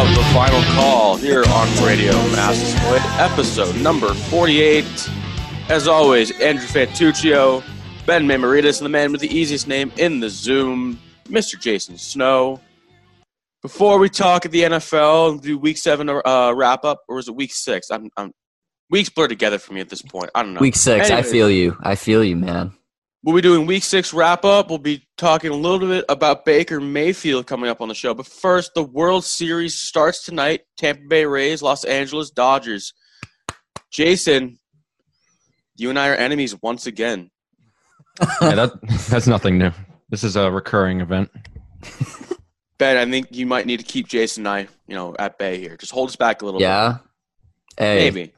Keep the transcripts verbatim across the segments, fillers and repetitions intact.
of The Final Call here on Radio Masses Split, episode number forty-eight. As always, Andrew Fantuccio, Ben Memoritas, and the man with the easiest name in the Zoom, Mister Jason Snow. Before we talk at the N F L, do week seven uh, wrap up, or is it week six? I'm, I'm weeks blur together for me at this point. I don't know. Week six. Anyways, I feel you. I feel you, man. We'll be doing week six wrap up. We'll be talking a little bit about Baker Mayfield coming up on the show. But first, the World Series starts tonight. Tampa Bay Rays, Los Angeles Dodgers. Jason, you and I are enemies once again. yeah, that, that's nothing new. This is a recurring event. Ben, I think you might need to keep Jason and I, you know, at bay here. Just hold us back a little yeah. bit. Yeah. Hey, maybe.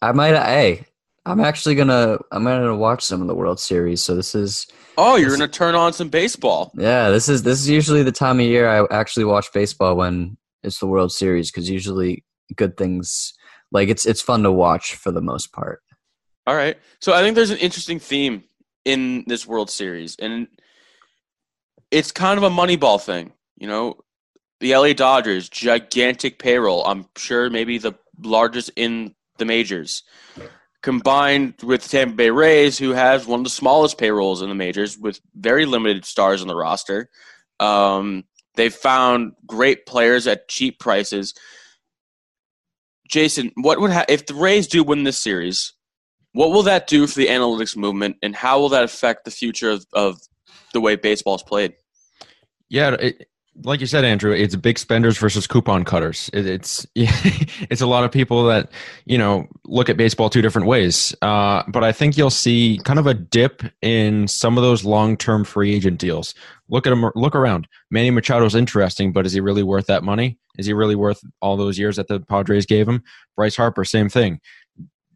I might hey. I'm actually gonna I'm gonna watch some of the World Series. So this is Oh, you're this, gonna turn on some baseball. Yeah, this is this is usually the time of year I actually watch baseball when it's the World Series, because usually good things, like, it's it's fun to watch for the most part. All right. So I think there's an interesting theme in this World Series, and it's kind of a Moneyball thing. You know, the L A Dodgers, gigantic payroll. I'm sure maybe the largest in the majors. Combined with Tampa Bay Rays, who has one of the smallest payrolls in the majors with very limited stars on the roster. Um, they've found great players at cheap prices. Jason, what would ha- if the Rays do win this series, what will that do for the analytics movement, and how will that affect the future of, of the way baseball is played? Yeah, it, like you said, Andrew, it's big spenders versus coupon cutters. It, it's it's a lot of people that, you know, look at baseball two different ways. Uh, but I think you'll see kind of a dip in some of those long-term free agent deals. Look at them. Look around. Manny Machado's interesting, but is he really worth that money? Is he really worth all those years that the Padres gave him? Bryce Harper, same thing.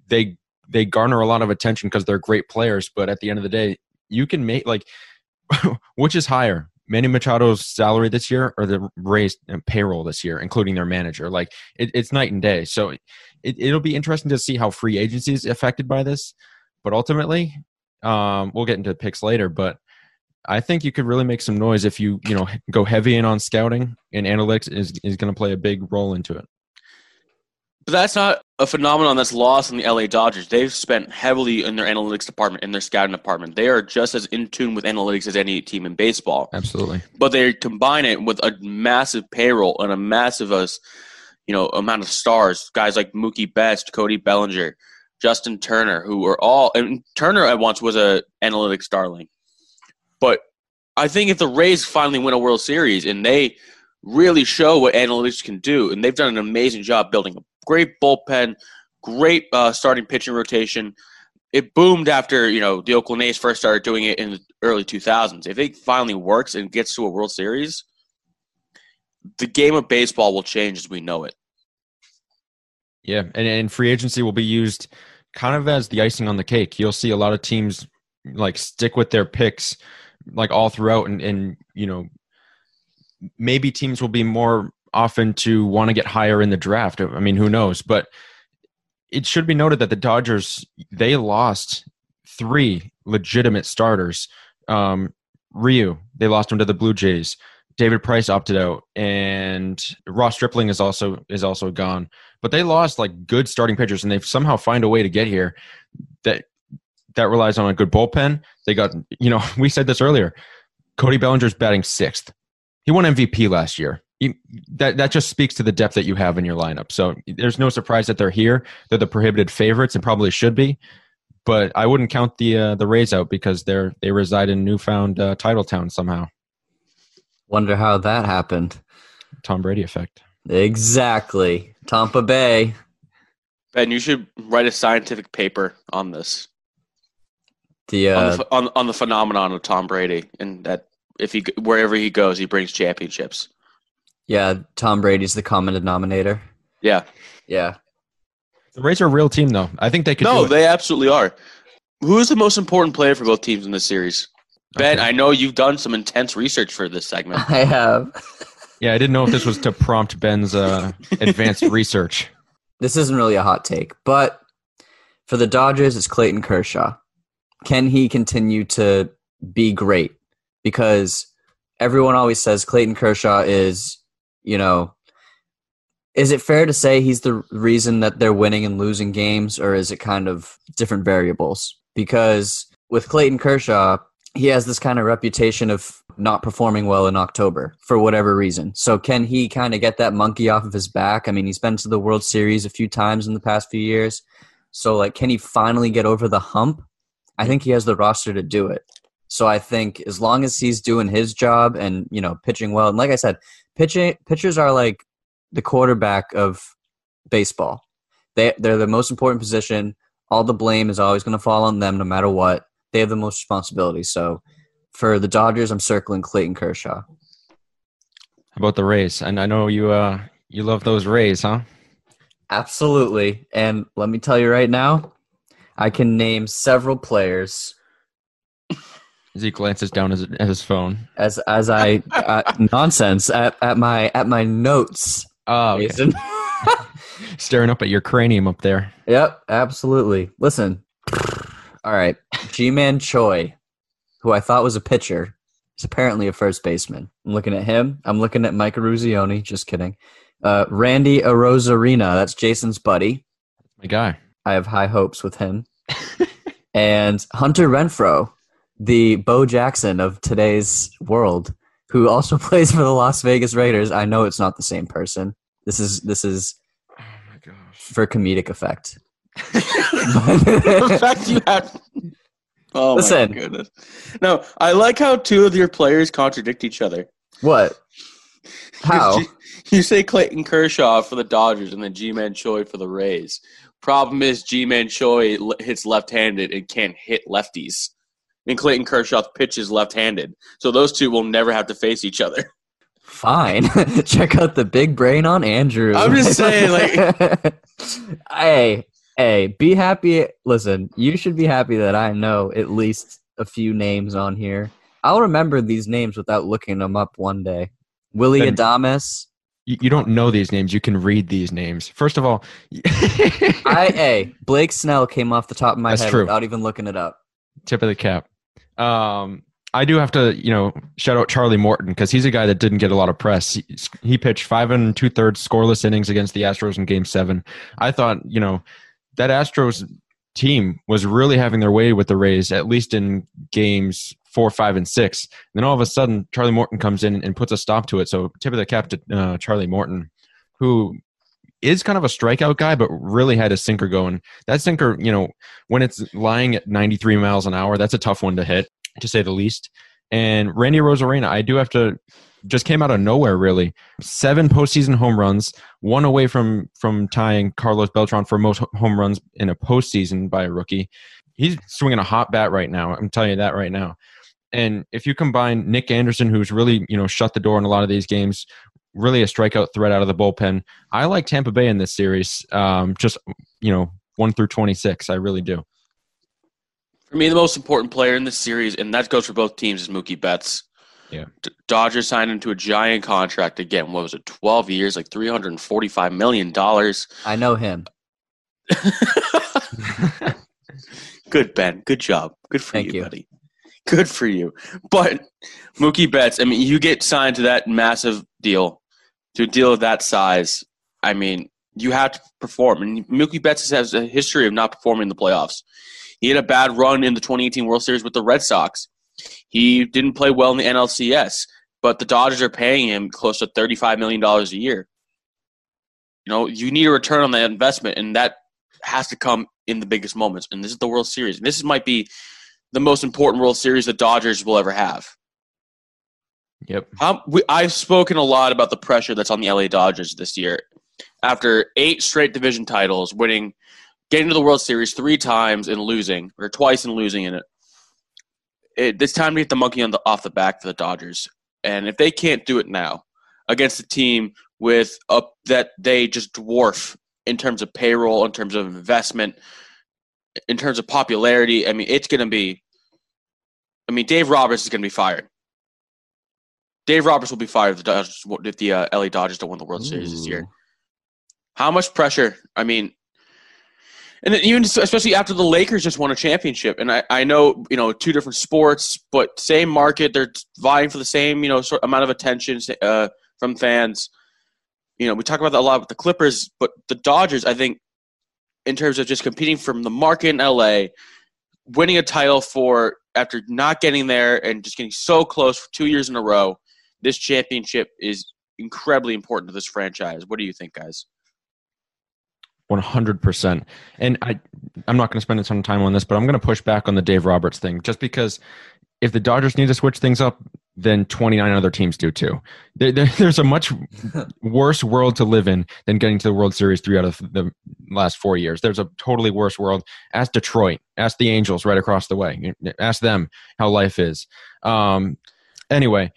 They they garner a lot of attention because they're great players, but at the end of the day, you can make like which is higher? Manny Machado's salary this year or the Rays payroll this year, including their manager? Like, it, it's night and day. So it, it'll be interesting to see how free agency is affected by this. But ultimately, um, we'll get into the picks later, but I think you could really make some noise if you, you know, go heavy in on scouting, and analytics is, is going to play a big role into it. But that's not a phenomenon that's lost on the L A Dodgers. They've spent heavily in their analytics department, in their scouting department. They are just as in tune with analytics as any team in baseball. Absolutely. But they combine it with a massive payroll and a massive, you know, amount of stars. Guys like Mookie Betts, Cody Bellinger, Justin Turner, who are all – and Turner at once was an analytics darling. But I think if the Rays finally win a World Series and they really show what analytics can do, and they've done an amazing job building a great bullpen, great uh, starting pitching rotation. It boomed after, you know, the Oakland A's first started doing it in the early two thousands. If it finally works and gets to a World Series, the game of baseball will change as we know it. Yeah, and, and free agency will be used kind of as the icing on the cake. You'll see a lot of teams, like, stick with their picks, like, all throughout, and, and you know, maybe teams will be more often to want to get higher in the draft. I mean, who knows? But it should be noted that the Dodgers, they lost three legitimate starters. Um, Ryu, they lost him to the Blue Jays. David Price opted out, and Ross Stripling is also is also gone. But they lost, like, good starting pitchers, and they somehow find a way to get here. That that relies on a good bullpen. They got, you know, we said this earlier. Cody Bellinger's batting sixth. He won M V P last year. You, that that just speaks to the depth that you have in your lineup. So there's no surprise that they're here. They're the prohibited favorites, and probably should be. But I wouldn't count the uh, the Rays out, because they're they reside in newfound uh, Titletown somehow. Wonder how that happened. Tom Brady effect. Exactly. Tampa Bay. Ben, you should write a scientific paper on this. The uh, on, the, on on the phenomenon of Tom Brady, and that if he wherever he goes, he brings championships. Yeah, Tom Brady's the common denominator. Yeah. Yeah. The Rays are a real team, though. I think they could. No, they absolutely are. Who is the most important player for both teams in this series? Ben, okay. I know you've done some intense research for this segment. I have. Yeah, I didn't know if this was to prompt Ben's uh, advanced research. This isn't really a hot take, but for the Dodgers, it's Clayton Kershaw. Can he continue to be great? Because everyone always says Clayton Kershaw is, you know, Is it fair to say he's the reason that they're winning and losing games, or is it kind of different variables? Because with Clayton Kershaw, he has this kind of reputation of not performing well in October for whatever reason. So can he kind of get that monkey off of his back? I mean, he's been to the World Series a few times in the past few years. So, like, can he finally get over the hump? I think he has the roster to do it. So I think as long as he's doing his job and, you know, pitching well. And like I said, pitching pitchers are like the quarterback of baseball. They, they're the most important position. All the blame is always going to fall on them no matter what. They have the most responsibility. So for the Dodgers, I'm circling Clayton Kershaw. How about the Rays? And I know you uh, you love those Rays, huh? Absolutely. And let me tell you right now, I can name several players. As he glances down his, at his phone, as as I uh, nonsense at, at my at my notes. Oh, okay. Staring up at your cranium up there. Yep, absolutely. Listen, all right, G-Man Choi, who I thought was a pitcher, is apparently a first baseman. I'm looking at him. I'm looking at Mike Ruzioni. Just kidding. Uh, Randy Arozarena. That's Jason's buddy. That's my guy. I have high hopes with him. And Hunter Renfroe, the Bo Jackson of today's world, who also plays for the Las Vegas Raiders. I know it's not the same person. This is this is oh my gosh, for comedic effect. The fact you have Oh Listen. My goodness. No, I like how two of your players contradict each other. What? How? You, you say Clayton Kershaw for the Dodgers and then G-Man Choi for the Rays. Problem is G-Man Choi hits left-handed and can't hit lefties. And Clayton Kershaw pitches left-handed. So those two will never have to face each other. Fine. Check out the big brain on Andrew. I'm just saying, like... hey, hey, be happy. Listen, you should be happy that I know at least a few names on here. I'll remember these names without looking them up one day. Willie ben, Adames. You, you don't know these names. You can read these names. First of all... I, hey, Blake Snell came off the top of my That's head true. Without even looking it up. Tip of the cap. Um, I do have to, you know, shout out Charlie Morton because he's a guy that didn't get a lot of press. He, he pitched five and two thirds scoreless innings against the Astros in Game Seven. I thought, you know, that Astros team was really having their way with the Rays, at least in Games Four, Five, and Six. And then all of a sudden, Charlie Morton comes in and puts a stop to it. So tip of the cap to uh, Charlie Morton, who is kind of a strikeout guy, but really had a sinker going. That sinker, you know, when it's lying at ninety-three miles an hour, that's a tough one to hit, to say the least. And Randy Arozarena, I do have to, just came out of nowhere, really. Seven postseason home runs, one away from from tying Carlos Beltran for most home runs in a postseason by a rookie. He's swinging a hot bat right now. I'm telling you that right now. And if you combine Nick Anderson, who's really, you know, shut the door in a lot of these games, really a strikeout threat out of the bullpen. I like Tampa Bay in this series, um, just, you know, one through twenty-six. I really do. For me, the most important player in this series, and that goes for both teams, is Mookie Betts. Yeah. D- Dodgers signed into a giant contract again. What was it, twelve years, like three hundred forty-five million dollars. I know him. Good, Ben. Good job. Good for Thank you, you, buddy. Good for you. But Mookie Betts, I mean, you get signed to that massive deal. To deal with that size, I mean, you have to perform. And Mookie Betts has a history of not performing in the playoffs. He had a bad run in the twenty eighteen World Series with the Red Sox. He didn't play well in the N L C S, but the Dodgers are paying him close to thirty-five million dollars a year. You know, you need a return on that investment, and that has to come in the biggest moments. And this is the World Series. And this might be the most important World Series the Dodgers will ever have. Yep. Um, we, I've spoken a lot about the pressure that's on the L A Dodgers this year. After eight straight division titles, winning, getting to the World Series three times and losing, or twice and losing in it, it it's time to get the monkey on the, off the back for the Dodgers. And if they can't do it now against a team with a, that they just dwarf in terms of payroll, in terms of investment, in terms of popularity, I mean, it's going to be – I mean, Dave Roberts is going to be fired. Dave Roberts will be fired if the, Dodgers, if the uh, L A Dodgers don't win the World Ooh. Series this year. How much pressure? I mean, and then even especially after the Lakers just won a championship, and I, I know, you know, two different sports, but same market. They're vying for the same, you know, sort amount of attention uh, from fans. you know, we talk about that a lot with the Clippers, but the Dodgers, I think, in terms of just competing from the market in L A, winning a title for after not getting there and just getting so close for two years in a row, this championship is incredibly important to this franchise. What do you think, guys? one hundred percent. And I, I'm not going to spend a ton of time on this, but I'm going to push back on the Dave Roberts thing, just because if the Dodgers need to switch things up, then twenty-nine other teams do too. There, there, there's a much worse world to live in than getting to the World Series three out of the last four years. There's a totally worse world. Ask Detroit. Ask the Angels right across the way. Ask them how life is. Um, anyway,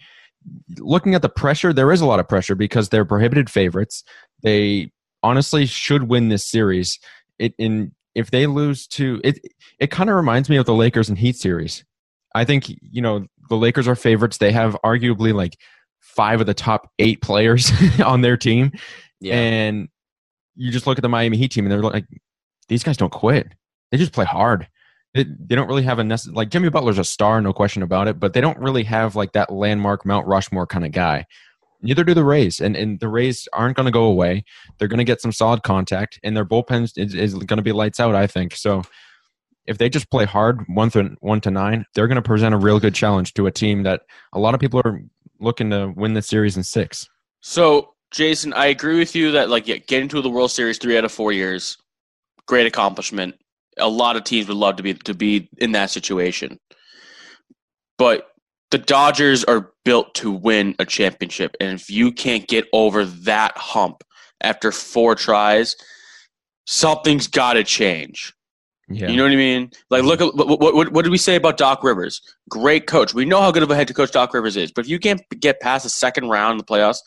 looking at the pressure, there is a lot of pressure because they're prohibited favorites. They honestly should win this series. It, in if they lose to it, it kind of reminds me of the Lakers and Heat series. I think, you know, the Lakers are favorites. They have arguably like five of the top eight players on their team. Yeah. And you just look at the Miami Heat team and they're like, these guys don't quit. They just play hard. They, they don't really have a necessary, like Jimmy Butler's a star, no question about it, but they don't really have like that landmark Mount Rushmore kind of guy. Neither do the Rays. And and the Rays aren't going to go away. They're going to get some solid contact and their bullpen is, is going to be lights out, I think. So if they just play hard, one to one to nine, they're going to present a real good challenge to a team that a lot of people are looking to win the series in six. So, Jason, I agree with you that like yeah, getting to the World Series three out of four years, great accomplishment. A lot of teams would love to be to be in that situation. But the Dodgers are built to win a championship, and if you can't get over that hump after four tries, something's got to change. Yeah. You know what I mean? Like, look at what, what what did we say about Doc Rivers? Great coach. We know how good of a head coach Doc Rivers is, but if you can't get past the second round in the playoffs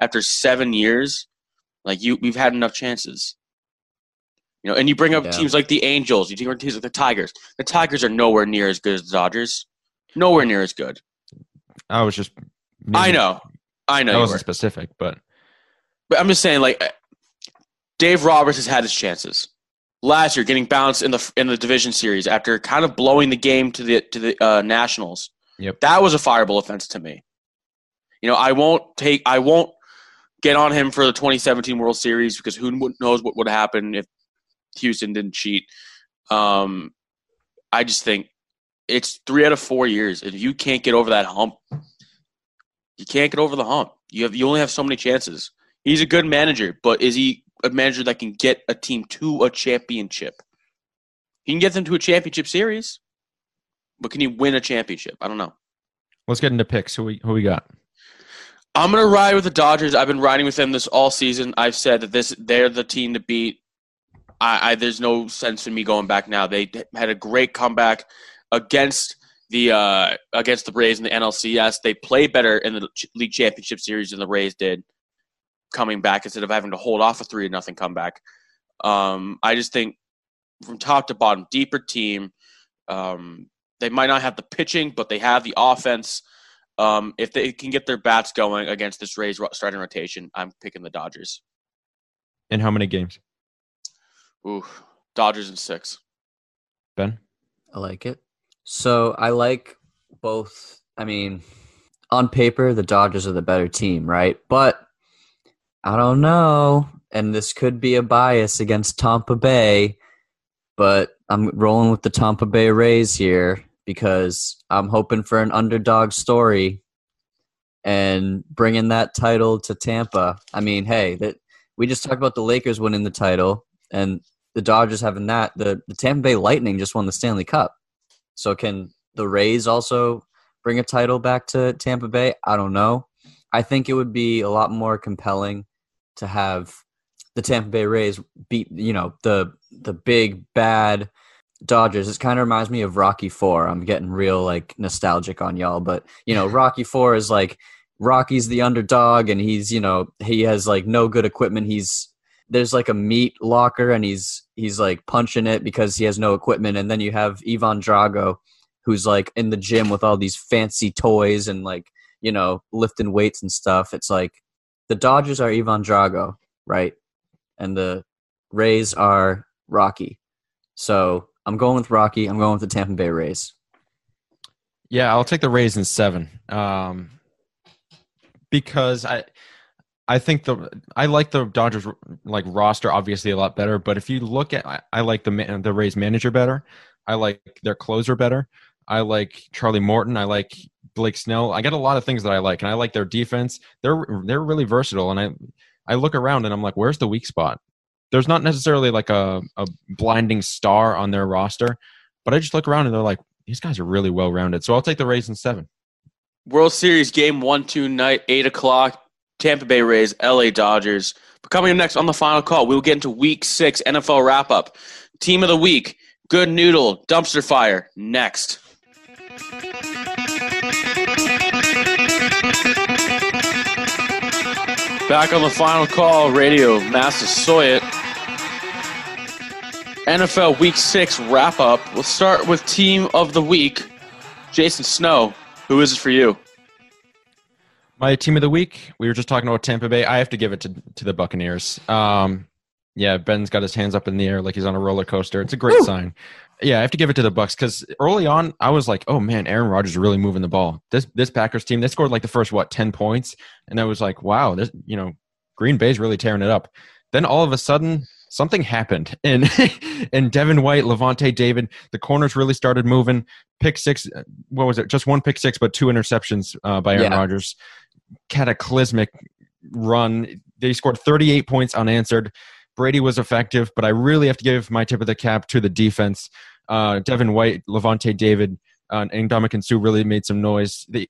after seven years, like you, we've had enough chances. You know, and you bring up yeah. teams like the Angels, you bring up teams like the Tigers. The Tigers are nowhere near as good as the Dodgers. Nowhere near as good. I was just. I know, I know. That wasn't specific, but. But I'm just saying, like, Dave Roberts has had his chances. Last year, getting bounced in the in the division series after kind of blowing the game to the to the uh, Nationals, yep. That was a fireable offense to me. You know, I won't take I won't get on him for the twenty seventeen World Series because who knows what would happen if Houston didn't cheat. Um, I just think it's three out of four years. If you can't get over that hump, you can't get over the hump. You have you only have so many chances. He's a good manager, but is he a manager that can get a team to a championship? He can get them to a championship series, but can he win a championship? I don't know. Let's get into picks. Who we who we got? I'm gonna ride with the Dodgers. I've been riding with them this all season. I've said that this they're the team to beat. I, I there's no sense in me going back now. They had a great comeback against the uh, against the Rays in the N L C S. They play better in the league championship series than the Rays did. Coming back instead of having to hold off a three to nothing comeback. Um, I just think from top to bottom, deeper team. Um, they might not have the pitching, but they have the offense. Um, if they can get their bats going against this Rays starting rotation, I'm picking the Dodgers. In how many games? Ooh, Dodgers in six. Ben? I like it. So I like both. I mean, on paper, the Dodgers are the better team, right? But I don't know, and this could be a bias against Tampa Bay, but I'm rolling with the Tampa Bay Rays here because I'm hoping for an underdog story and bringing that title to Tampa. I mean, hey, that we just talked about the Lakers winning the title and the Dodgers having that. The, the Tampa Bay Lightning just won the Stanley Cup. So can the Rays also bring a title back to Tampa Bay? I don't know. I think it would be a lot more compelling to have the Tampa Bay Rays beat, you know, the the big bad Dodgers. This kind of reminds me of Rocky four. I'm getting real like nostalgic on y'all, but you know, Rocky four is like Rocky's the underdog, and he's you know he has like no good equipment. He's there's like a meat locker, and he's he's like punching it because he has no equipment. And then you have Ivan Drago, who's like in the gym with all these fancy toys and like you know lifting weights and stuff. It's like the Dodgers are Ivan Drago. Right. And the Rays are Rocky. So I'm going with Rocky. I'm going with the Tampa Bay Rays. Yeah, I'll take the Rays in seven. Um, because I I think the I like the Dodgers like roster obviously a lot better, but if you look at I, I like the the Rays manager better, I like their closer better, I like Charlie Morton, I like Blake Snell. I got a lot of things that I like, and I like their defense. They're they're really versatile, and I I look around and I'm like, where's the weak spot? There's not necessarily like a a blinding star on their roster, but I just look around and they're like, these guys are really well rounded. So I'll take the Rays in seven. World Series game one tonight, eight o'clock. Tampa Bay Rays, L A Dodgers. But coming up next on The Final Call, we'll get into Week six N F L wrap-up. Team of the Week, Good Noodle, Dumpster Fire, next. Back on The Final Call Radio, Massasoit. N F L Week six wrap-up. We'll start with Team of the Week, Jason Snow. Who is it for you? My team of the week, we were just talking about Tampa Bay. I have to give it to, to the Buccaneers. Um, yeah, Ben's got his hands up in the air like he's on a roller coaster. It's a great Ooh. sign. Yeah, I have to give it to the Bucs because early on, I was like, oh, man, Aaron Rodgers is really moving the ball. This this Packers team, they scored like the first, what, ten points? And I was like, wow, this, you know, Green Bay's really tearing it up. Then all of a sudden, something happened. And, and Devin White, Lavonte David, the corners really started moving. Pick six, what was it? Just one pick six, but two interceptions uh, by Aaron yeah. Rodgers. Cataclysmic run. They scored thirty-eight points unanswered. Brady was effective, but I really have to give my tip of the cap to the defense. Uh, Devin White, Lavonte David, uh, and Ndamukong Suh really made some noise. They,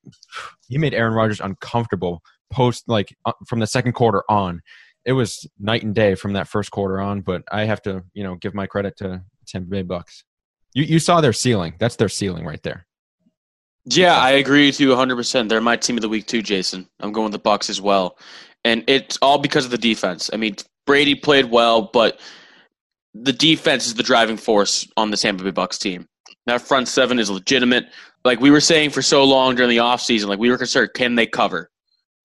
he made Aaron Rodgers uncomfortable post, like uh, from the second quarter on. It was night and day from that first quarter on, but I have to, you know, give my credit to Tampa Bay Bucks. You you saw their ceiling. That's their ceiling right there. Yeah, I agree with you one hundred percent. They're my team of the week too, Jason. I'm going with the Bucs as well. And it's all because of the defense. I mean, Brady played well, but the defense is the driving force on the Tampa Bay Bucs team. That front seven is legitimate. Like we were saying for so long during the offseason, like we were concerned, can they cover?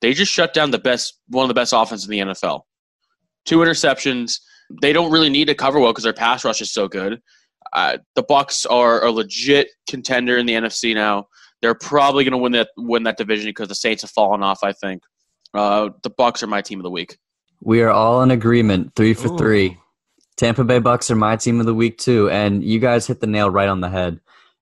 They just shut down the best, one of the best offenses in the N F L. Two interceptions. They don't really need to cover well because their pass rush is so good. Uh, the Bucs are a legit contender in the N F C now. They're probably going to win that win that division because the Saints have fallen off, I think. Uh, the Bucs are my team of the week. We are all in agreement, three for Ooh. three. Tampa Bay Bucs are my team of the week, too, and you guys hit the nail right on the head.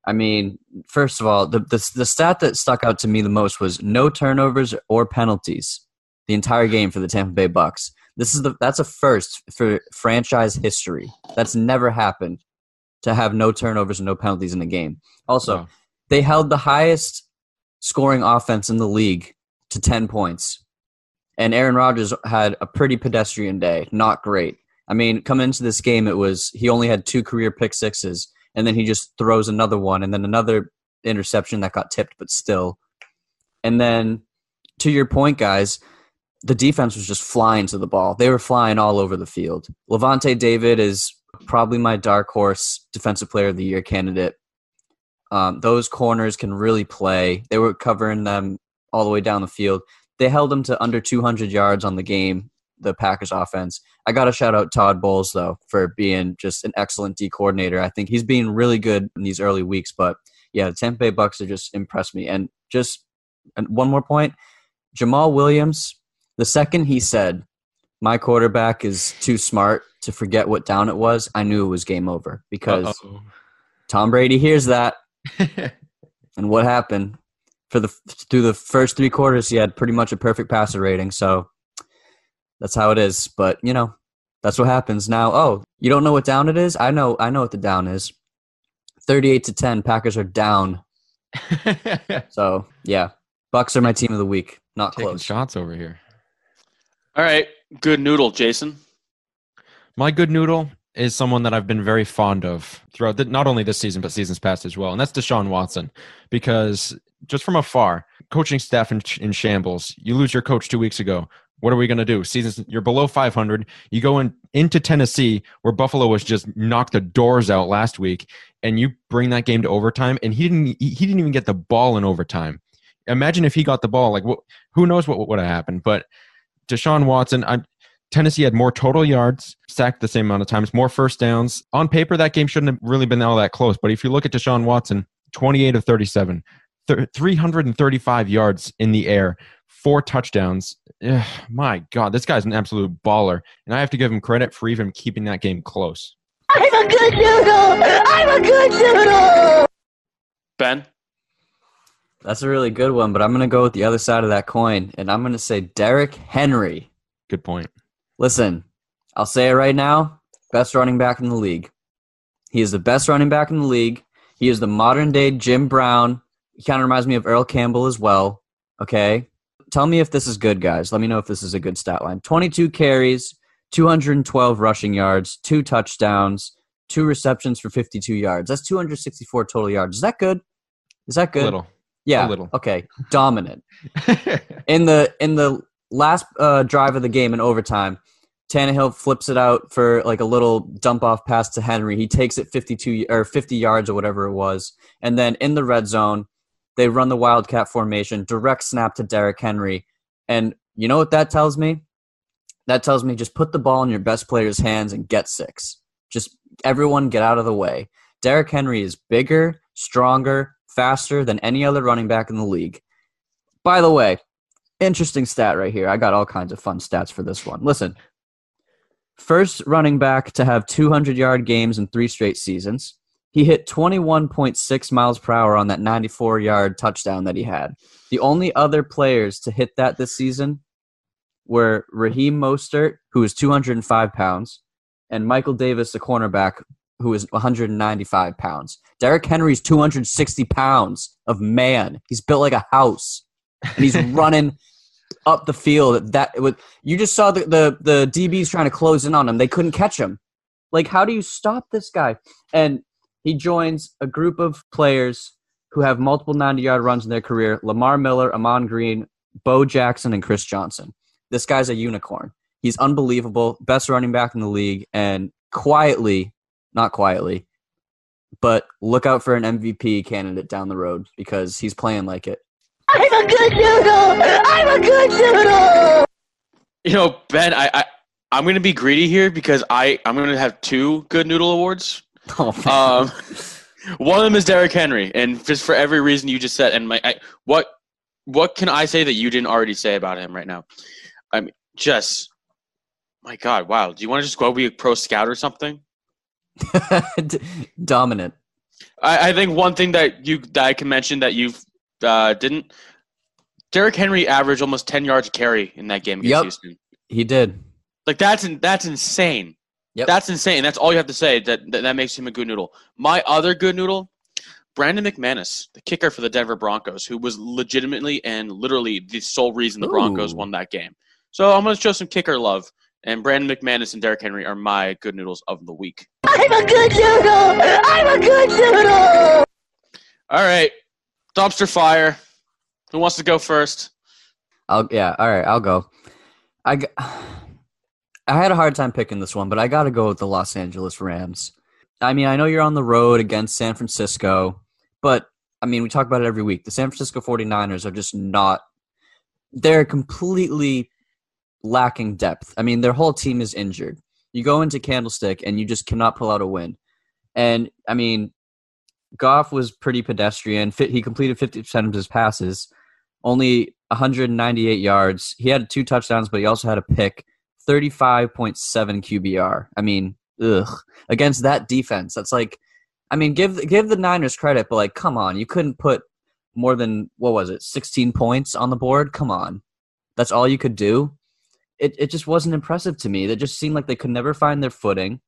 I mean, first of all, the, the the stat that stuck out to me the most was no turnovers or penalties the entire game for the Tampa Bay Bucs. This is the that's a first for franchise history. That's never happened to have no turnovers and no penalties in a game. Also, wow. They held the highest scoring offense in the league to ten points. And Aaron Rodgers had a pretty pedestrian day. Not great. I mean, coming into this game, it was he only had two career pick sixes, and then he just throws another one, and then another interception that got tipped, but still. And then, to your point, guys, the defense was just flying to the ball. They were flying all over the field. Lavonte David is probably my dark horse defensive player of the year candidate. Um, those corners can really play. They were covering them all the way down the field. They held them to under two hundred yards on the game, the Packers offense. I got to shout out Todd Bowles, though, for being just an excellent D coordinator. I think he's being really good in these early weeks. But, yeah, the Tampa Bay Bucs have just impressed me. And just and one more point, Jamal Williams, the second he said, my quarterback is too smart to forget what down it was, I knew it was game over because Uh-oh. Tom Brady hears that. And what happened for the through the first three quarters? He had pretty much a perfect passer rating, so that's how it is. But you know, that's what happens now. Oh, you don't know what down it is? I know, I know what the down is. Thirty-eight to ten, Packers are down. So yeah, Bucs are my team of the week. Not Taking close. Shots over here. All right, good noodle, Jason. My good noodle is someone that I've been very fond of throughout the, not only this season, but seasons past as well. And that's Deshaun Watson, because just from afar, coaching staff in, in shambles, you lose your coach two weeks ago. What are we going to do? Seasons, you're below five hundred. You go in, into Tennessee where Buffalo was just knocked the doors out last week, and you bring that game to overtime. And he didn't, he, he didn't even get the ball in overtime. Imagine if he got the ball, like wh- who knows what would have happened, but Deshaun Watson, I'm, Tennessee had more total yards, sacked the same amount of times, more first downs. On paper, that game shouldn't have really been all that close. But if you look at Deshaun Watson, twenty-eight of thirty-seven, three hundred thirty-five yards in the air, four touchdowns. Ugh, my God, this guy's an absolute baller. And I have to give him credit for even keeping that game close. I'm a good noodle! I'm a good noodle! Ben? That's a really good one, but I'm going to go with the other side of that coin, and I'm going to say Derrick Henry. Good point. Listen, I'll say it right now, best running back in the league. He is the best running back in the league. He is the modern-day Jim Brown. He kind of reminds me of Earl Campbell as well, okay? Tell me if this is good, guys. Let me know if this is a good stat line. twenty-two carries, two hundred twelve rushing yards, two touchdowns, two receptions for fifty-two yards. That's two hundred sixty-four total yards. Is that good? Is that good? Little. Yeah. A little. Okay. Dominant. in the in the last uh, drive of the game in overtime, Tannehill flips it out for like a little dump off pass to Henry. He takes it fifty-two or fifty yards or whatever it was, and then in the red zone, they run the Wildcat formation, direct snap to Derrick Henry, and you know what that tells me? That tells me just put the ball in your best player's hands and get six. Just everyone get out of the way. Derrick Henry is bigger, stronger, faster than any other running back in the league. By the way, interesting stat right here. I got all kinds of fun stats for this one. Listen, first running back to have two hundred-yard games in three straight seasons. He hit twenty-one point six miles per hour on that ninety-four-yard touchdown that he had. The only other players to hit that this season were Raheem Mostert, who is two hundred five pounds, and Michael Davis, the cornerback, who is one hundred ninety-five pounds. Derrick Henry's two hundred sixty pounds of man. He's built like a house, and he's running up the field. That was, you just saw the, the, the D Bs trying to close in on him. They couldn't catch him. Like, how do you stop this guy? And he joins a group of players who have multiple ninety-yard runs in their career, Lamar Miller, Amon Green, Bo Jackson, and Chris Johnson. This guy's a unicorn. He's unbelievable, best running back in the league, and quietly, not quietly, but look out for an M V P candidate down the road because he's playing like it. I'm a good noodle! I'm a good noodle! You know, Ben, I, I, I'm going to be greedy here because I, I'm going to have two good noodle awards. Oh, um, one of them is Derrick Henry, and just for every reason you just said, and my, I, what, what can I say that you didn't already say about him right now? I mean, just, my God, wow. Do you want to just go be a pro scout or something? D- dominant. I, I think one thing that you that I can mention that you uh, didn't, Derrick Henry averaged almost ten yards a carry in that game against yep, Houston. He did. Like, that's that's insane. Yep. That's insane. That's all you have to say. That, that that makes him a good noodle. My other good noodle, Brandon McManus, the kicker for the Denver Broncos, who was legitimately and literally the sole reason the Ooh. Broncos won that game. So I'm going to show some kicker love, and Brandon McManus and Derrick Henry are my good noodles of the week. I'm a good noodle! I'm a good noodle! All right, dumpster fire. Who wants to go first? I'll yeah. All right, I'll go. I g- I had a hard time picking this one, but I got to go with the Los Angeles Rams. I mean, I know you're on the road against San Francisco, but I mean, we talk about it every week. The San Francisco 49ers are just not. They're completely lacking depth. I mean, their whole team is injured. You go into Candlestick and you just cannot pull out a win. And I mean, Goff was pretty pedestrian. He completed fifty percent of his passes, only one hundred ninety-eight yards. He had two touchdowns, but he also had a pick, thirty-five point seven Q B R. I mean, ugh. Against that defense, that's like, I mean, give give the Niners credit, but like, come on, you couldn't put more than, what was it, sixteen points on the board? Come on. That's all you could do? It it just wasn't impressive to me. It just seemed like they could never find their footing.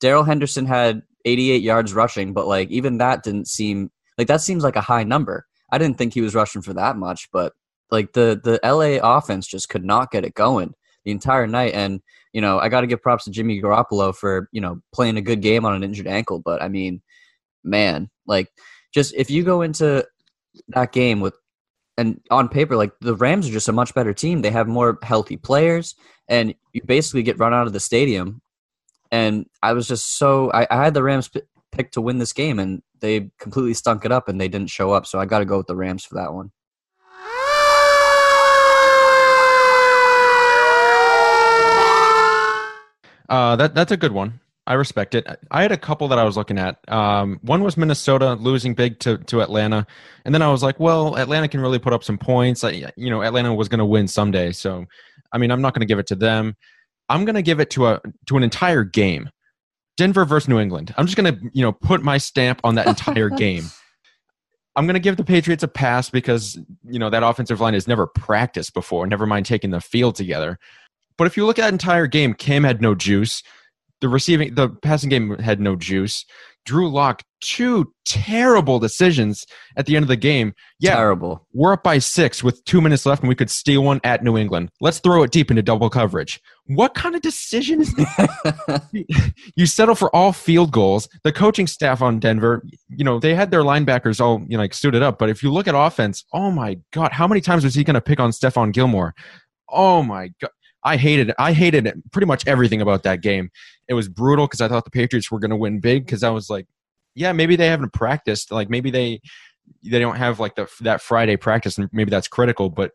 Darrell Henderson had eighty-eight yards rushing, but like even that didn't seem like that seems like a high number. I didn't think he was rushing for that much, but like the the L A offense just could not get it going the entire night. And you know, I got to give props to Jimmy Garoppolo for you know playing a good game on an injured ankle. But I mean, man, like just if you go into that game with. And on paper, like the Rams are just a much better team. They have more healthy players, and you basically get run out of the stadium. And I was just so I, I had the Rams p- picked to win this game, and they completely stunk it up, and they didn't show up. So I got to go with the Rams for that one. Uh, that that's a good one. I respect it. I had a couple that I was looking at. Um, one was Minnesota losing big to, to Atlanta. And then I was like, well, Atlanta can really put up some points. I, you know, Atlanta was going to win someday. So, I mean, I'm not going to give it to them. I'm going to give it to a to an entire game. Denver versus New England. I'm just going to, you know, put my stamp on that entire game. I'm going to give the Patriots a pass because, you know, that offensive line has never practiced before, never mind taking the field together. But if you look at that entire game, Cam had no juice. The receiving, the passing game had no juice. Drew Lock, two terrible decisions at the end of the game. Yeah, terrible. We're up by six with two minutes left, and we could steal one at New England. Let's throw it deep into double coverage. What kind of decision is that? You settle for all field goals. The coaching staff on Denver, you know, they had their linebackers all, you know, like suited up. But if you look at offense, oh my God, how many times was he going to pick on Stephon Gilmore? Oh my God. I hated it. I hated it. Pretty much everything about that game. It was brutal because I thought the Patriots were going to win big because I was like, yeah, maybe they haven't practiced. Like maybe they they don't have like the that Friday practice and maybe that's critical. But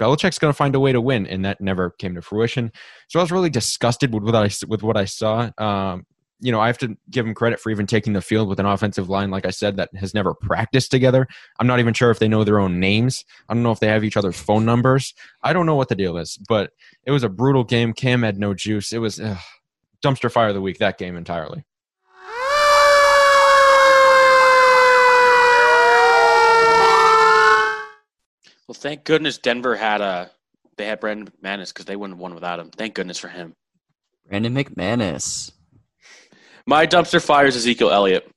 Belichick's going to find a way to win, and that never came to fruition. So I was really disgusted with what I with what I saw. Um, you know, I have to give him credit for even taking the field with an offensive line, like I said, that has never practiced together. I'm not even sure if they know their own names. I don't know if they have each other's phone numbers. I don't know what the deal is, but it was a brutal game. Cam had no juice. It was ugh, dumpster fire of the week, that game entirely. Well, thank goodness Denver had a, they had Brandon McManus because they wouldn't have won without him. Thank goodness for him. Brandon McManus. My dumpster fire is Ezekiel Elliott.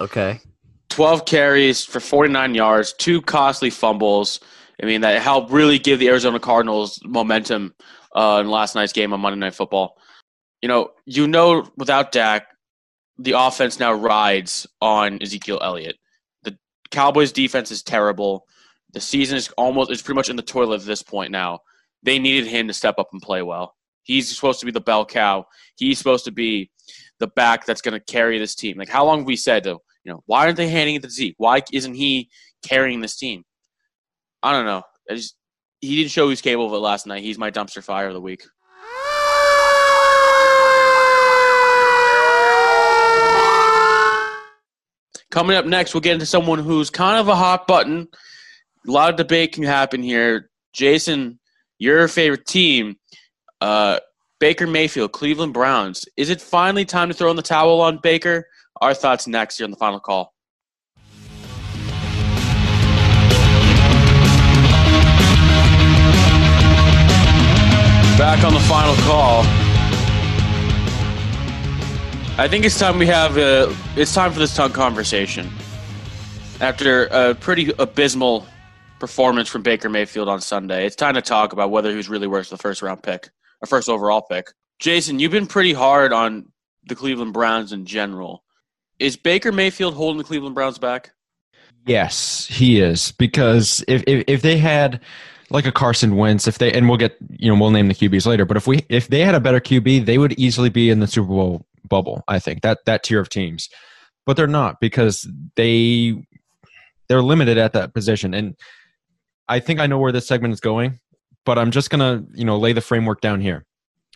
Okay. twelve carries for forty-nine yards, two costly fumbles. I mean, that helped really give the Arizona Cardinals momentum uh, in last night's game on Monday Night Football. You know, you know, without Dak, the offense now rides on Ezekiel Elliott. The Cowboys' defense is terrible. The season is almost is pretty much in the toilet at this point now. They needed him to step up and play well. He's supposed to be the bell cow. He's supposed to be the back that's going to carry this team. Like, how long have we said, though, you know, why aren't they handing it to Zeke? Why isn't he carrying this team? I don't know. I just, he didn't show he's capable of it last night. He's my dumpster fire of the week. Coming up next, we'll get into someone who's kind of a hot button. A lot of debate can happen here. Jason, your favorite team, uh, Baker Mayfield, Cleveland Browns. Is it finally time to throw in the towel on Baker? Our thoughts next here on The Final Call. Back on The Final Call. I think it's time we have a, it's time for this tongue conversation. After a pretty abysmal performance from Baker Mayfield on Sunday, it's time to talk about whether he was really worth the first round pick. Our first overall pick. Jason, you've been pretty hard on the Cleveland Browns in general. Is Baker Mayfield holding the Cleveland Browns back? Yes, he is. Because if if, if they had like a Carson Wentz, if they and we'll get you know we'll name the Q Bs later, but if we if they had a better Q B, they would easily be in the Super Bowl bubble, I think. That that tier of teams. But they're not because they they're limited at that position. And I think I know where this segment is going. But I'm just going to, you know, lay the framework down here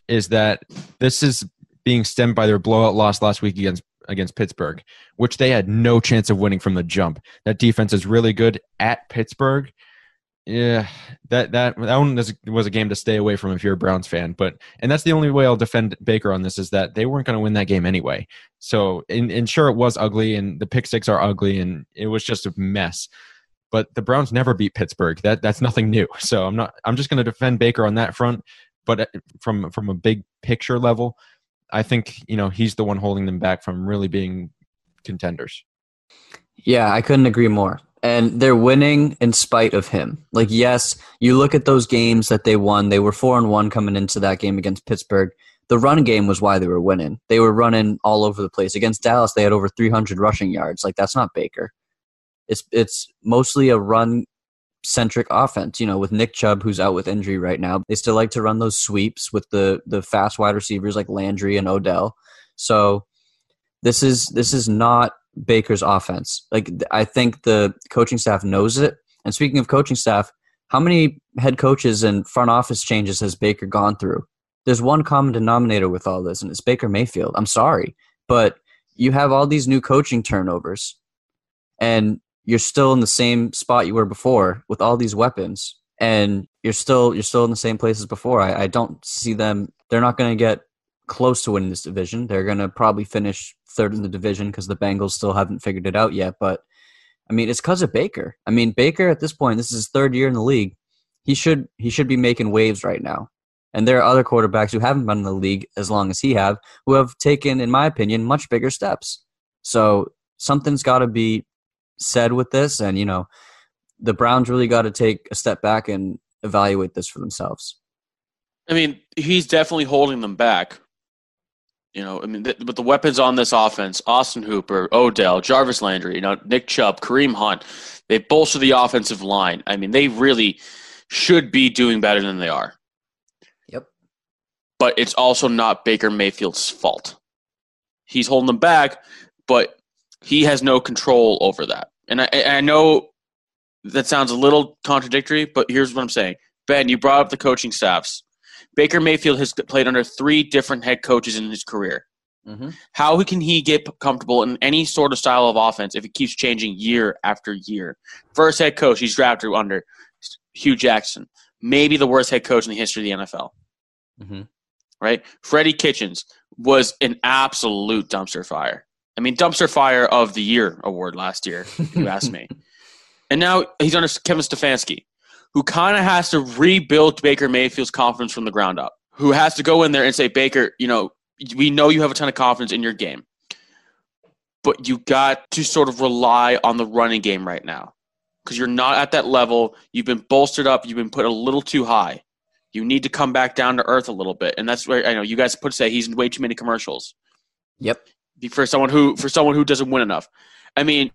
is that this is being stemmed by their blowout loss last week against against Pittsburgh, which they had no chance of winning from the jump. That defense is really good at Pittsburgh. Yeah, that that, that one was a game to stay away from if you're a Browns fan. But and that's the only way I'll defend Baker on this is that they weren't going to win that game anyway. So, and, and sure, it was ugly and the pick six are ugly and it was just a mess. But the Browns never beat Pittsburgh. That that's nothing new. So I'm not. I'm just going to defend Baker on that front. But from from a big picture level, I think you know he's the one holding them back from really being contenders. Yeah, I couldn't agree more. And they're winning in spite of him. Like, yes, you look at those games that they won. They were four and one coming into that game against Pittsburgh. The run game was why they were winning. They were running all over the place against Dallas. They had over three hundred rushing yards. Like, that's not Baker. It's it's mostly a run-centric offense, you know, with Nick Chubb, who's out with injury right now. They still like to run those sweeps with the the fast wide receivers like Landry and Odell. So this is this is not Baker's offense. Like, I think the coaching staff knows it. And speaking of coaching staff, how many head coaches and front office changes has Baker gone through? There's one common denominator with all this, and it's Baker Mayfield. I'm sorry. but you have all these new coaching turnovers, and you're still in the same spot you were before with all these weapons, and you're still you're still in the same place as before. I, I don't see them. They're not going to get close to winning this division. They're going to probably finish third in the division because the Bengals still haven't figured it out yet. But, I mean, it's because of Baker. I mean, Baker at this point, this is his third year in the league. He should he should be making waves right now. And there are other quarterbacks who haven't been in the league as long as he have, who have taken, in my opinion, much bigger steps. So something's got to be said with this. And, you know, the Browns really got to take a step back and evaluate this for themselves. I mean, he's definitely holding them back. You know, I mean, th- but the weapons on this offense, Austin Hooper, Odell, Jarvis Landry, you know, Nick Chubb, Kareem Hunt, they bolster the offensive line. I mean, they really should be doing better than they are. Yep. But it's also not Baker Mayfield's fault. He's holding them back, but he has no control over that. And I, I know that sounds a little contradictory, but here's what I'm saying. Ben, you brought up the coaching staffs. Baker Mayfield has played under three different head coaches in his career. Mm-hmm. How can he get comfortable in any sort of style of offense if it keeps changing year after year? First head coach he's drafted under, Hugh Jackson, maybe the worst head coach in the history of the N F L. Mm-hmm. Right? Freddie Kitchens was an absolute dumpster fire. I mean, dumpster fire of the year award last year, if you ask me. And now he's under Kevin Stefanski, who kind of has to rebuild Baker Mayfield's confidence from the ground up, who has to go in there and say, Baker, you know, we know you have a ton of confidence in your game, but you got to sort of rely on the running game right now because you're not at that level. You've been bolstered up. You've been put a little too high. You need to come back down to earth a little bit. And that's where I know you guys put say he's in way too many commercials. Yep. For someone who for someone who doesn't win enough. I mean,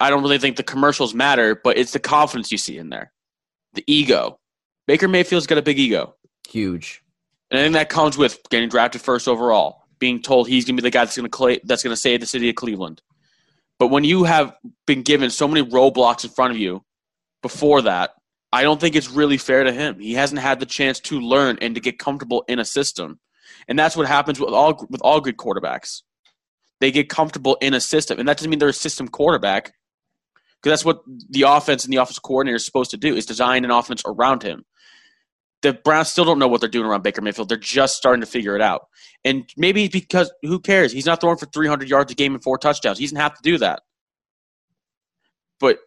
I don't really think the commercials matter, but it's the confidence you see in there. The ego. Baker Mayfield's got a big ego. Huge. And I think that comes with getting drafted first overall, being told he's going to be the guy that's going to that's going to save the city of Cleveland. But when you have been given so many roadblocks in front of you before that, I don't think it's really fair to him. He hasn't had the chance to learn and to get comfortable in a system. And that's what happens with all with all good quarterbacks. They get comfortable in a system. And that doesn't mean they're a system quarterback. Because that's what the offense and the offensive coordinator is supposed to do, is design an offense around him. The Browns still don't know what they're doing around Baker Mayfield. They're just starting to figure it out. And maybe because – who cares? He's not throwing for three hundred yards a game and four touchdowns. He doesn't have to do that. But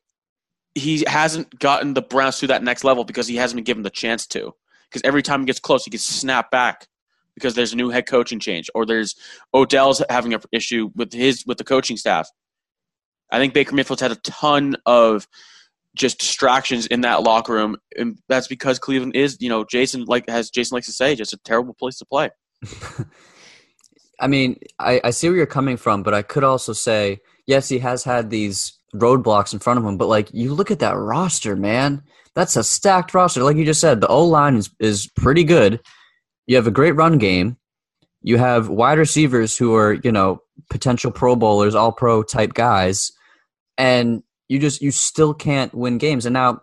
he hasn't gotten the Browns to that next level because he hasn't been given the chance to. Because every time he gets close, he gets snapped back because there's a new head coaching change or there's Odell's having an issue with his with the coaching staff. I think Baker Mayfield's had a ton of just distractions in that locker room, and that's because Cleveland is, you know, Jason like as Jason likes to say, just a terrible place to play. I mean, I, I see where you're coming from, but I could also say, yes, he has had these roadblocks in front of him, but like you look at that roster, man, that's a stacked roster. Like you just said, the O-line is, is pretty good. You have a great run game. You have wide receivers who are, you know, potential Pro Bowlers, all-pro type guys. And you just you still can't win games. And now,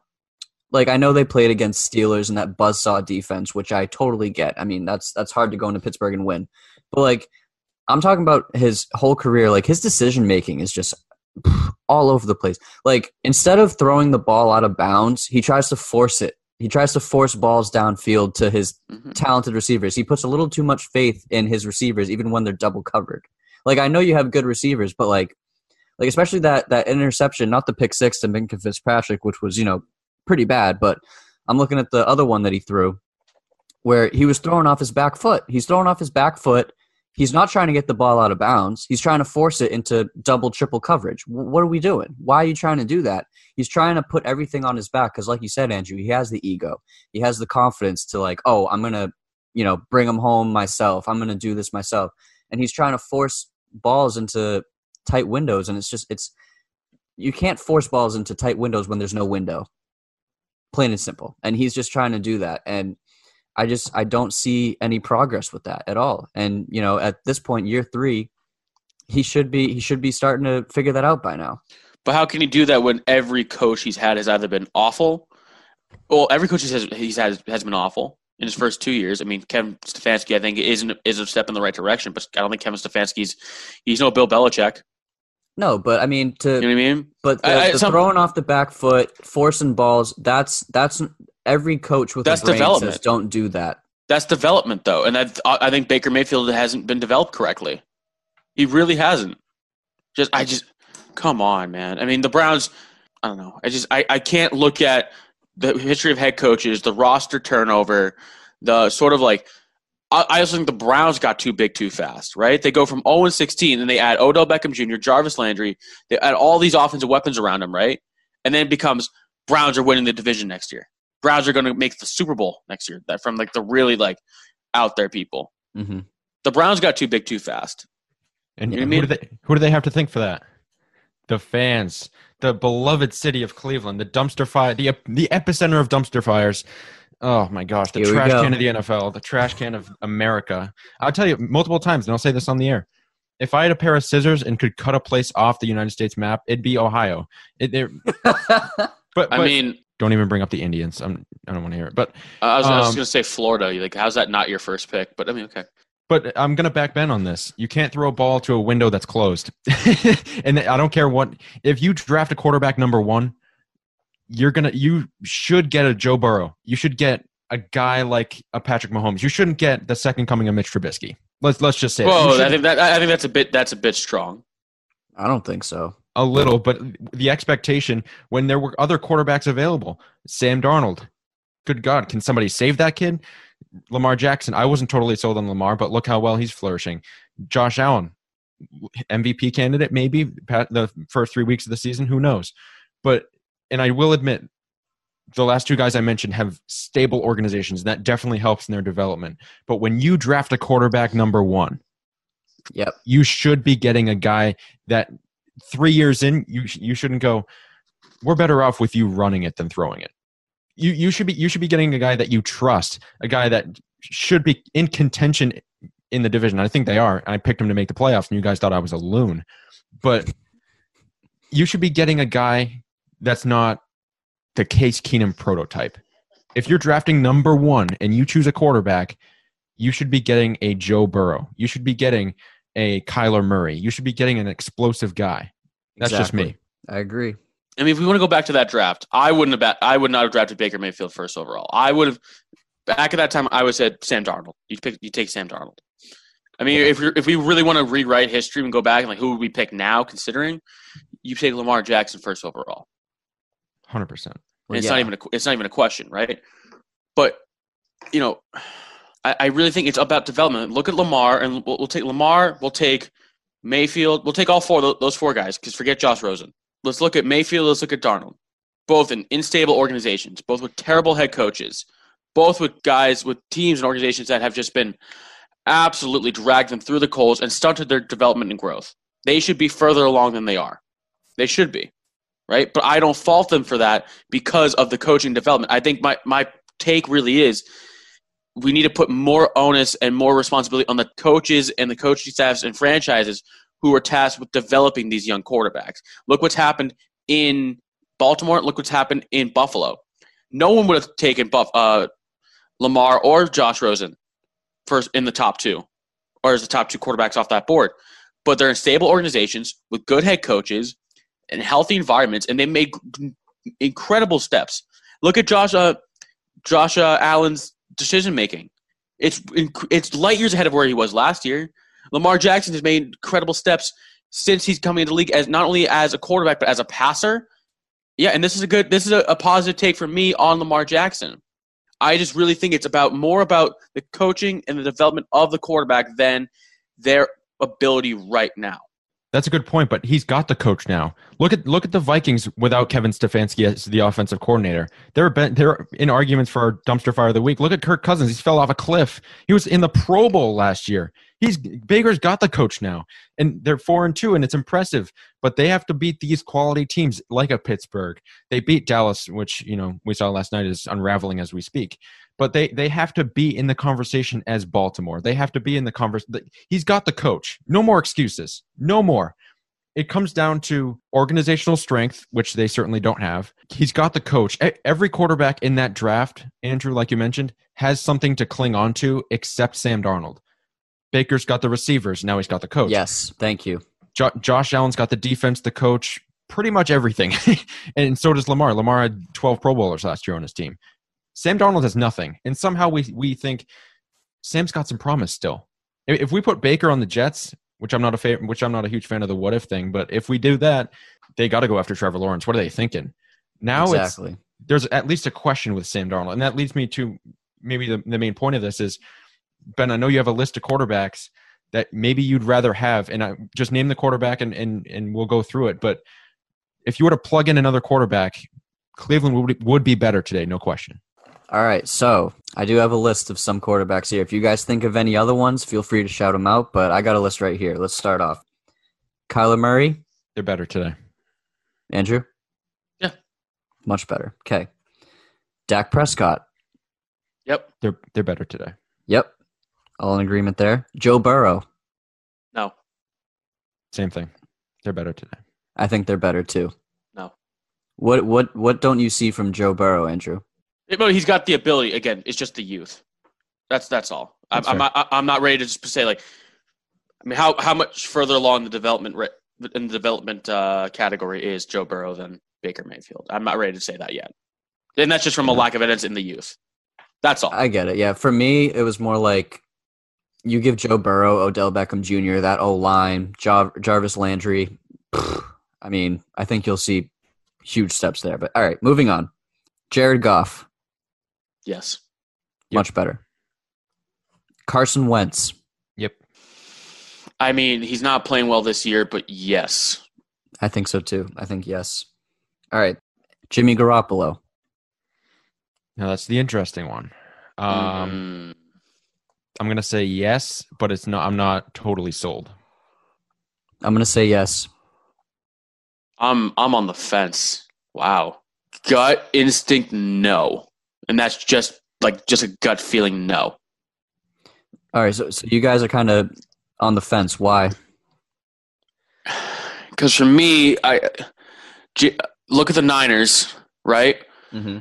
like, I know they played against Steelers and that buzzsaw defense, which I totally get. I mean, that's that's hard to go into Pittsburgh and win. But, like, I'm talking about his whole career. Like, his decision-making is just all over the place. Like, instead of throwing the ball out of bounds, he tries to force it. He tries to force balls downfield to his mm-hmm. talented receivers. He puts a little too much faith in his receivers, even when they're double covered. Like, I know you have good receivers, but, like, Like, especially that, that interception, not the pick six to Minka Fitzpatrick, which was, you know, pretty bad. But I'm looking at the other one that he threw where he was throwing off his back foot. He's throwing off his back foot. He's not trying to get the ball out of bounds. He's trying to force it into double, triple coverage. W- what are we doing? Why are you trying to do that? He's trying to put everything on his back because, like you said, Andrew, he has the ego. He has the confidence to, like, oh, I'm going to, you know, bring him home myself. I'm going to do this myself. And he's trying to force balls into – tight windows, and it's just it's you can't force balls into tight windows when there's no window, plain and simple. And he's just trying to do that, and I just I don't see any progress with that at all. And you know, at this point, year three, he should be he should be starting to figure that out by now. But how can he do that when every coach he's had has either been awful? Well, every coach he's has, he's had has been awful. in his first two years. I mean, Kevin Stefanski, I think, isn't is a step in the right direction, but I don't think Kevin Stefanski's he's no Bill Belichick. No, but I mean, to you know what I mean. But the, I, I, the some, throwing off the back foot, forcing balls, that's that's every coach with that's a brain development. Says don't do that. That's development, though, and I I think Baker Mayfield hasn't been developed correctly. He really hasn't. Just I just come on, man. I mean, the Browns. I don't know. I just I, I can't look at the history of head coaches, the roster turnover, the sort of like. I, I also think the Browns got too big too fast, right? They go from oh and sixteen, and they add Odell Beckham Junior, Jarvis Landry. They add all these offensive weapons around them, right? And then it becomes Browns are winning the division next year. Browns are going to make the Super Bowl next year. That from like the really like out there people. Mm-hmm. The Browns got too big too fast. And, you know and who, do they, who do they have to think for that? The fans, the beloved city of Cleveland, the dumpster fire, the the epicenter of dumpster fires. Oh, my gosh, the Here trash can of the N F L, the trash can of America. I'll tell you multiple times, and I'll say this on the air. If I had a pair of scissors and could cut a place off the United States map, it'd be Ohio. It, it, but, but I mean, don't even bring up the Indians. I'm, I don't want to hear it. But I was, um, was going to say Florida. You're like, how's that not your first pick? But I mean, okay. But I'm going to back Ben on this. You can't throw a ball to a window that's closed. And I don't care what – if you draft a quarterback number one, you're going to – you should get a Joe Burrow. You should get a guy like a Patrick Mahomes. You shouldn't get the second coming of Mitch Trubisky. Let's let's just say Whoa, that. I think, that, I think that's, a bit, that's a bit strong. I don't think so. A little, but the expectation when there were other quarterbacks available, Sam Darnold. Good God, can somebody save that kid? Lamar Jackson. I wasn't totally sold on Lamar, but look how well he's flourishing. Josh Allen, M V P candidate, maybe the first three weeks of the season. Who knows? But, and I will admit, the last two guys I mentioned have stable organizations, and that definitely helps in their development. But when you draft a quarterback number one, yep, you should be getting a guy that three years in, you you shouldn't go, we're better off with you running it than throwing it. You you should be you should be getting a guy that you trust, a guy that should be in contention in the division. I think they are. I picked him to make the playoffs, and you guys thought I was a loon. But you should be getting a guy that's not the Case Keenum prototype. If you're drafting number one and you choose a quarterback, you should be getting a Joe Burrow. You should be getting a Kyler Murray. You should be getting an explosive guy. That's exactly. Just me. I agree. I mean, if we want to go back to that draft, I wouldn't have. Bat- I would not have drafted Baker Mayfield first overall. I would have back at that time. I would have said Sam Darnold. You pick. You take Sam Darnold. I mean, yeah. if you're, if we really want to rewrite history and go back and like who would we pick now, considering you take Lamar Jackson first overall, hundred percent. It's yeah. not even. A, it's not even a question, right? But you know, I, I really think it's about development. Look at Lamar, and we'll, we'll take Lamar. We'll take Mayfield. We'll take all four of those four guys because forget Josh Rosen. Let's look at Mayfield. Let's look at Darnold. Both in unstable organizations, both with terrible head coaches, both with guys with teams and organizations that have just been absolutely dragged them through the coals and stunted their development and growth. They should be further along than they are. They should be, right? But I don't fault them for that because of the coaching development. I think my, my take really is we need to put more onus and more responsibility on the coaches and the coaching staffs and franchises who are tasked with developing these young quarterbacks. Look what's happened in Baltimore. Look what's happened in Buffalo. No one would have taken Buff, uh, Lamar or Josh Rosen first in the top two or as the top two quarterbacks off that board. But they're in stable organizations with good head coaches and healthy environments, and they made incredible steps. Look at Josh, uh, Josh uh, Allen's decision-making. It's it's light years ahead of where he was last year. Lamar Jackson has made incredible steps since he's coming into the league as not only as a quarterback but as a passer. Yeah, and this is a good this is a, a positive take for me on Lamar Jackson. I just really think it's about more about the coaching and the development of the quarterback than their ability right now. That's a good point, but he's got the coach now. Look at look at the Vikings without Kevin Stefanski as the offensive coordinator. They're been, they're in arguments for our dumpster fire of the week. Look at Kirk Cousins. He's fell off a cliff. He was in the Pro Bowl last year. He's Baker's got the coach now, and they're four and two, and it's impressive. But they have to beat these quality teams like a Pittsburgh. They beat Dallas, which you know we saw last night is unraveling as we speak. But they, they have to be in the conversation as Baltimore. They have to be in the conversation. He's got the coach. No more excuses. No more. It comes down to organizational strength, which they certainly don't have. He's got the coach. Every quarterback in that draft, Andrew, like you mentioned, has something to cling on to except Sam Darnold. Baker's got the receivers. Now he's got the coach. Yes, thank you. Jo- Josh Allen's got the defense, the coach, pretty much everything. And so does Lamar. Lamar had twelve Pro Bowlers last year on his team. Sam Darnold has nothing. And somehow we we think Sam's got some promise still. If we put Baker on the Jets, which I'm not a fan, which I'm not a huge fan of the what if thing, but if we do that, they got to go after Trevor Lawrence. What are they thinking? Now exactly. It's there's at least a question with Sam Darnold. And that leads me to maybe the, the main point of this is, Ben, I know you have a list of quarterbacks that maybe you'd rather have, and I just name the quarterback and, and, and we'll go through it. But if you were to plug in another quarterback, Cleveland would, would be better today. No question. All right. So I do have a list of some quarterbacks here. If you guys think of any other ones, feel free to shout them out, but I got a list right here. Let's start off. Kyler Murray. They're better today. Andrew? Yeah. Much better. Okay. Dak Prescott. Yep. They're they're better today. Yep. All in agreement there. Joe Burrow. No. Same thing. They're better today. I think they're better too. No. What what what don't you see from Joe Burrow, Andrew? He's got the ability. Again, it's just the youth. That's that's all. I'm, that's I'm, not, I'm not ready to just say, like, I mean, how, how much further along the development in the development uh, category is Joe Burrow than Baker Mayfield? I'm not ready to say that yet. And that's just from a lack of evidence in the youth. That's all. I get it. Yeah, for me, it was more like you give Joe Burrow, Odell Beckham Junior, that O-line, Jar- Jarvis Landry. Pfft, I mean, I think you'll see huge steps there. But all right, moving on. Jared Goff. Yes. Much yep. better. Carson Wentz. Yep. I mean, he's not playing well this year, but yes. I think so too. I think yes. All right. Jimmy Garoppolo. Now that's the interesting one. Um, mm-hmm. I'm going to say yes, but it's not. I'm not totally sold. I'm going to say yes. I'm, I'm on the fence. Wow. Gut instinct, no. And that's just like just a gut feeling no. All right, so, so you guys are kind of on the fence. Why? Because for me, I look at the Niners, right? Mm-hmm.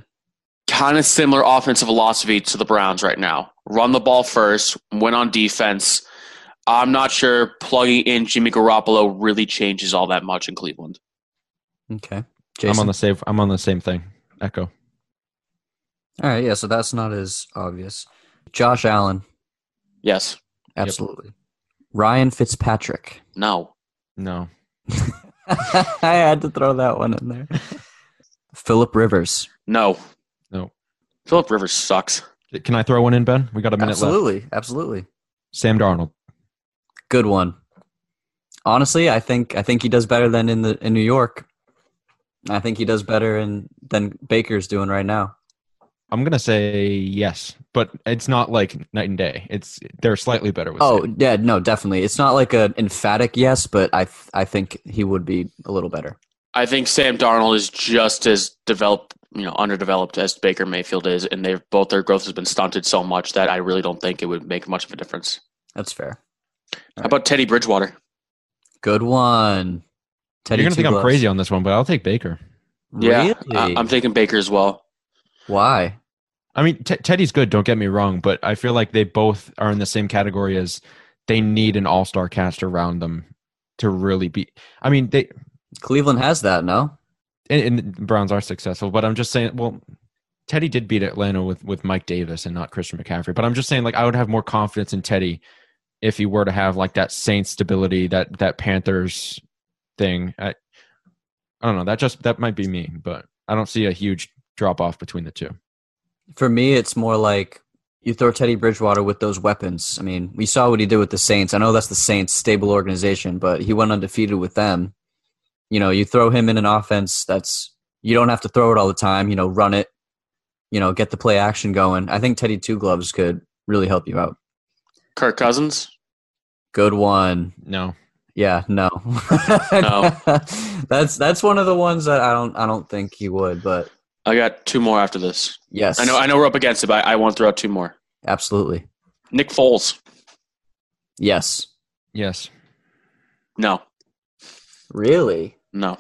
Kind of similar offensive philosophy to the Browns right now. Run the ball first, win on defense. I'm not sure plugging in Jimmy Garoppolo really changes all that much in Cleveland. Okay, Jason? I'm on the same. I'm on the same thing. Echo. All right, yeah, so that's not as obvious. Josh Allen. Yes. Absolutely. Yep. Ryan Fitzpatrick. No. No. I had to throw that one in there. Phillip Rivers. No. No. Phillip Rivers sucks. Can I throw one in, Ben? We got a minute absolutely. left. Absolutely, absolutely. Sam Darnold. Good one. Honestly, I think I think he does better than in the in New York. I think he does better in, than Baker's doing right now. I'm going to say yes, but it's not like night and day. It's they're slightly better with Oh, him. Yeah, no, definitely. It's not like an emphatic yes, but I th- I think he would be a little better. I think Sam Darnold is just as developed, you know, underdeveloped as Baker Mayfield is, and they've both their growth has been stunted so much that I really don't think it would make much of a difference. That's fair. All How right. about Teddy Bridgewater? Good one. Teddy You're going to think gloves. I'm crazy on this one, but I'll take Baker. Yeah, really? uh, I'm taking Baker as well. Why? I mean, t- Teddy's good, don't get me wrong, but I feel like they both are in the same category as they need an all-star cast around them to really be... I mean, they... Cleveland has that, no? And, and the Browns are successful, but I'm just saying, well, Teddy did beat Atlanta with, with Mike Davis and not Christian McCaffrey, but I'm just saying, like, I would have more confidence in Teddy if he were to have, like, that Saints stability, that that Panthers thing. I, I don't know, that just that might be me, but I don't see a huge... drop off between the two. For me, it's more like you throw Teddy Bridgewater with those weapons. I mean, we saw what he did with the Saints. I know that's the Saints, stable organization, but he went undefeated with them. You know, you throw him in an offense that's you don't have to throw it all the time. You know, run it. You know, get the play action going. I think Teddy Two Gloves could really help you out. Kirk Cousins, good one. No, yeah, no, no. That's that's one of the ones that I don't I don't think he would, but. I got two more after this. Yes. I know I know we're up against it, but I, I want to throw out two more. Absolutely. Nick Foles. Yes. Yes. No. Really? No.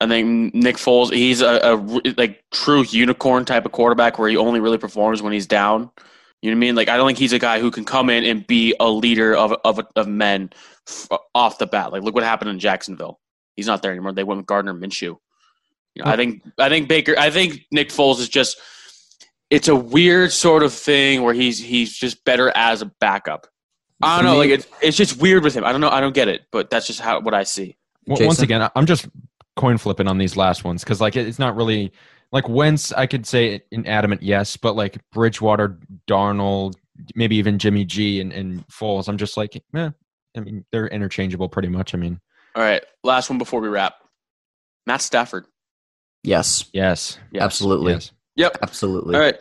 I think Nick Foles, he's a, a like true unicorn type of quarterback where he only really performs when he's down. You know what I mean? Like, I don't think he's a guy who can come in and be a leader of of of men off the bat. Like, look what happened in Jacksonville. He's not there anymore. They went with Gardner Minshew. You know, I think I think Baker. I think Nick Foles is just. It's a weird sort of thing where he's he's just better as a backup. I don't know. Like it's it's just weird with him. I don't know. I don't get it. But that's just how what I see. Jason? Once again, I'm just coin flipping on these last ones because like it's not really like Wentz. I could say an adamant yes, but like Bridgewater, Darnold, maybe even Jimmy G and, and Foles. I'm just like, eh, I mean, they're interchangeable pretty much. I mean, all right, last one before we wrap. Matt Stafford. Yes. Yes. Yes. Absolutely. Yes. Yep. Absolutely. All right.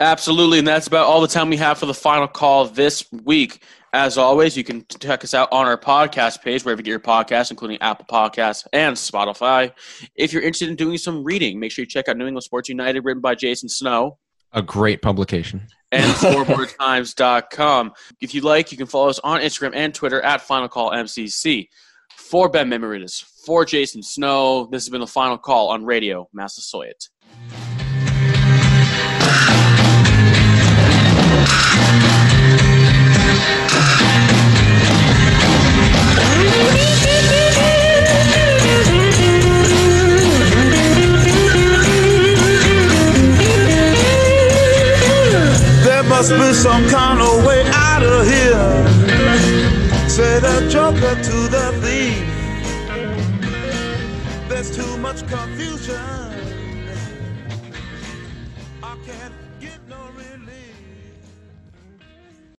Absolutely. And that's about all the time we have for the final call this week. As always, you can check us out on our podcast page, wherever you get your podcasts, including Apple Podcasts and Spotify. If you're interested in doing some reading, make sure you check out New England Sports United, written by Jason Snow. A great publication. And scoreboard times dot com. If you like, you can follow us on Instagram and Twitter at Final Call M C C. For Ben Memoritas, for Jason Snow, this has been the Final Call on Radio Massasoit. There must be some kind of way out of here. Say the joker to the thief. There's too much confusion.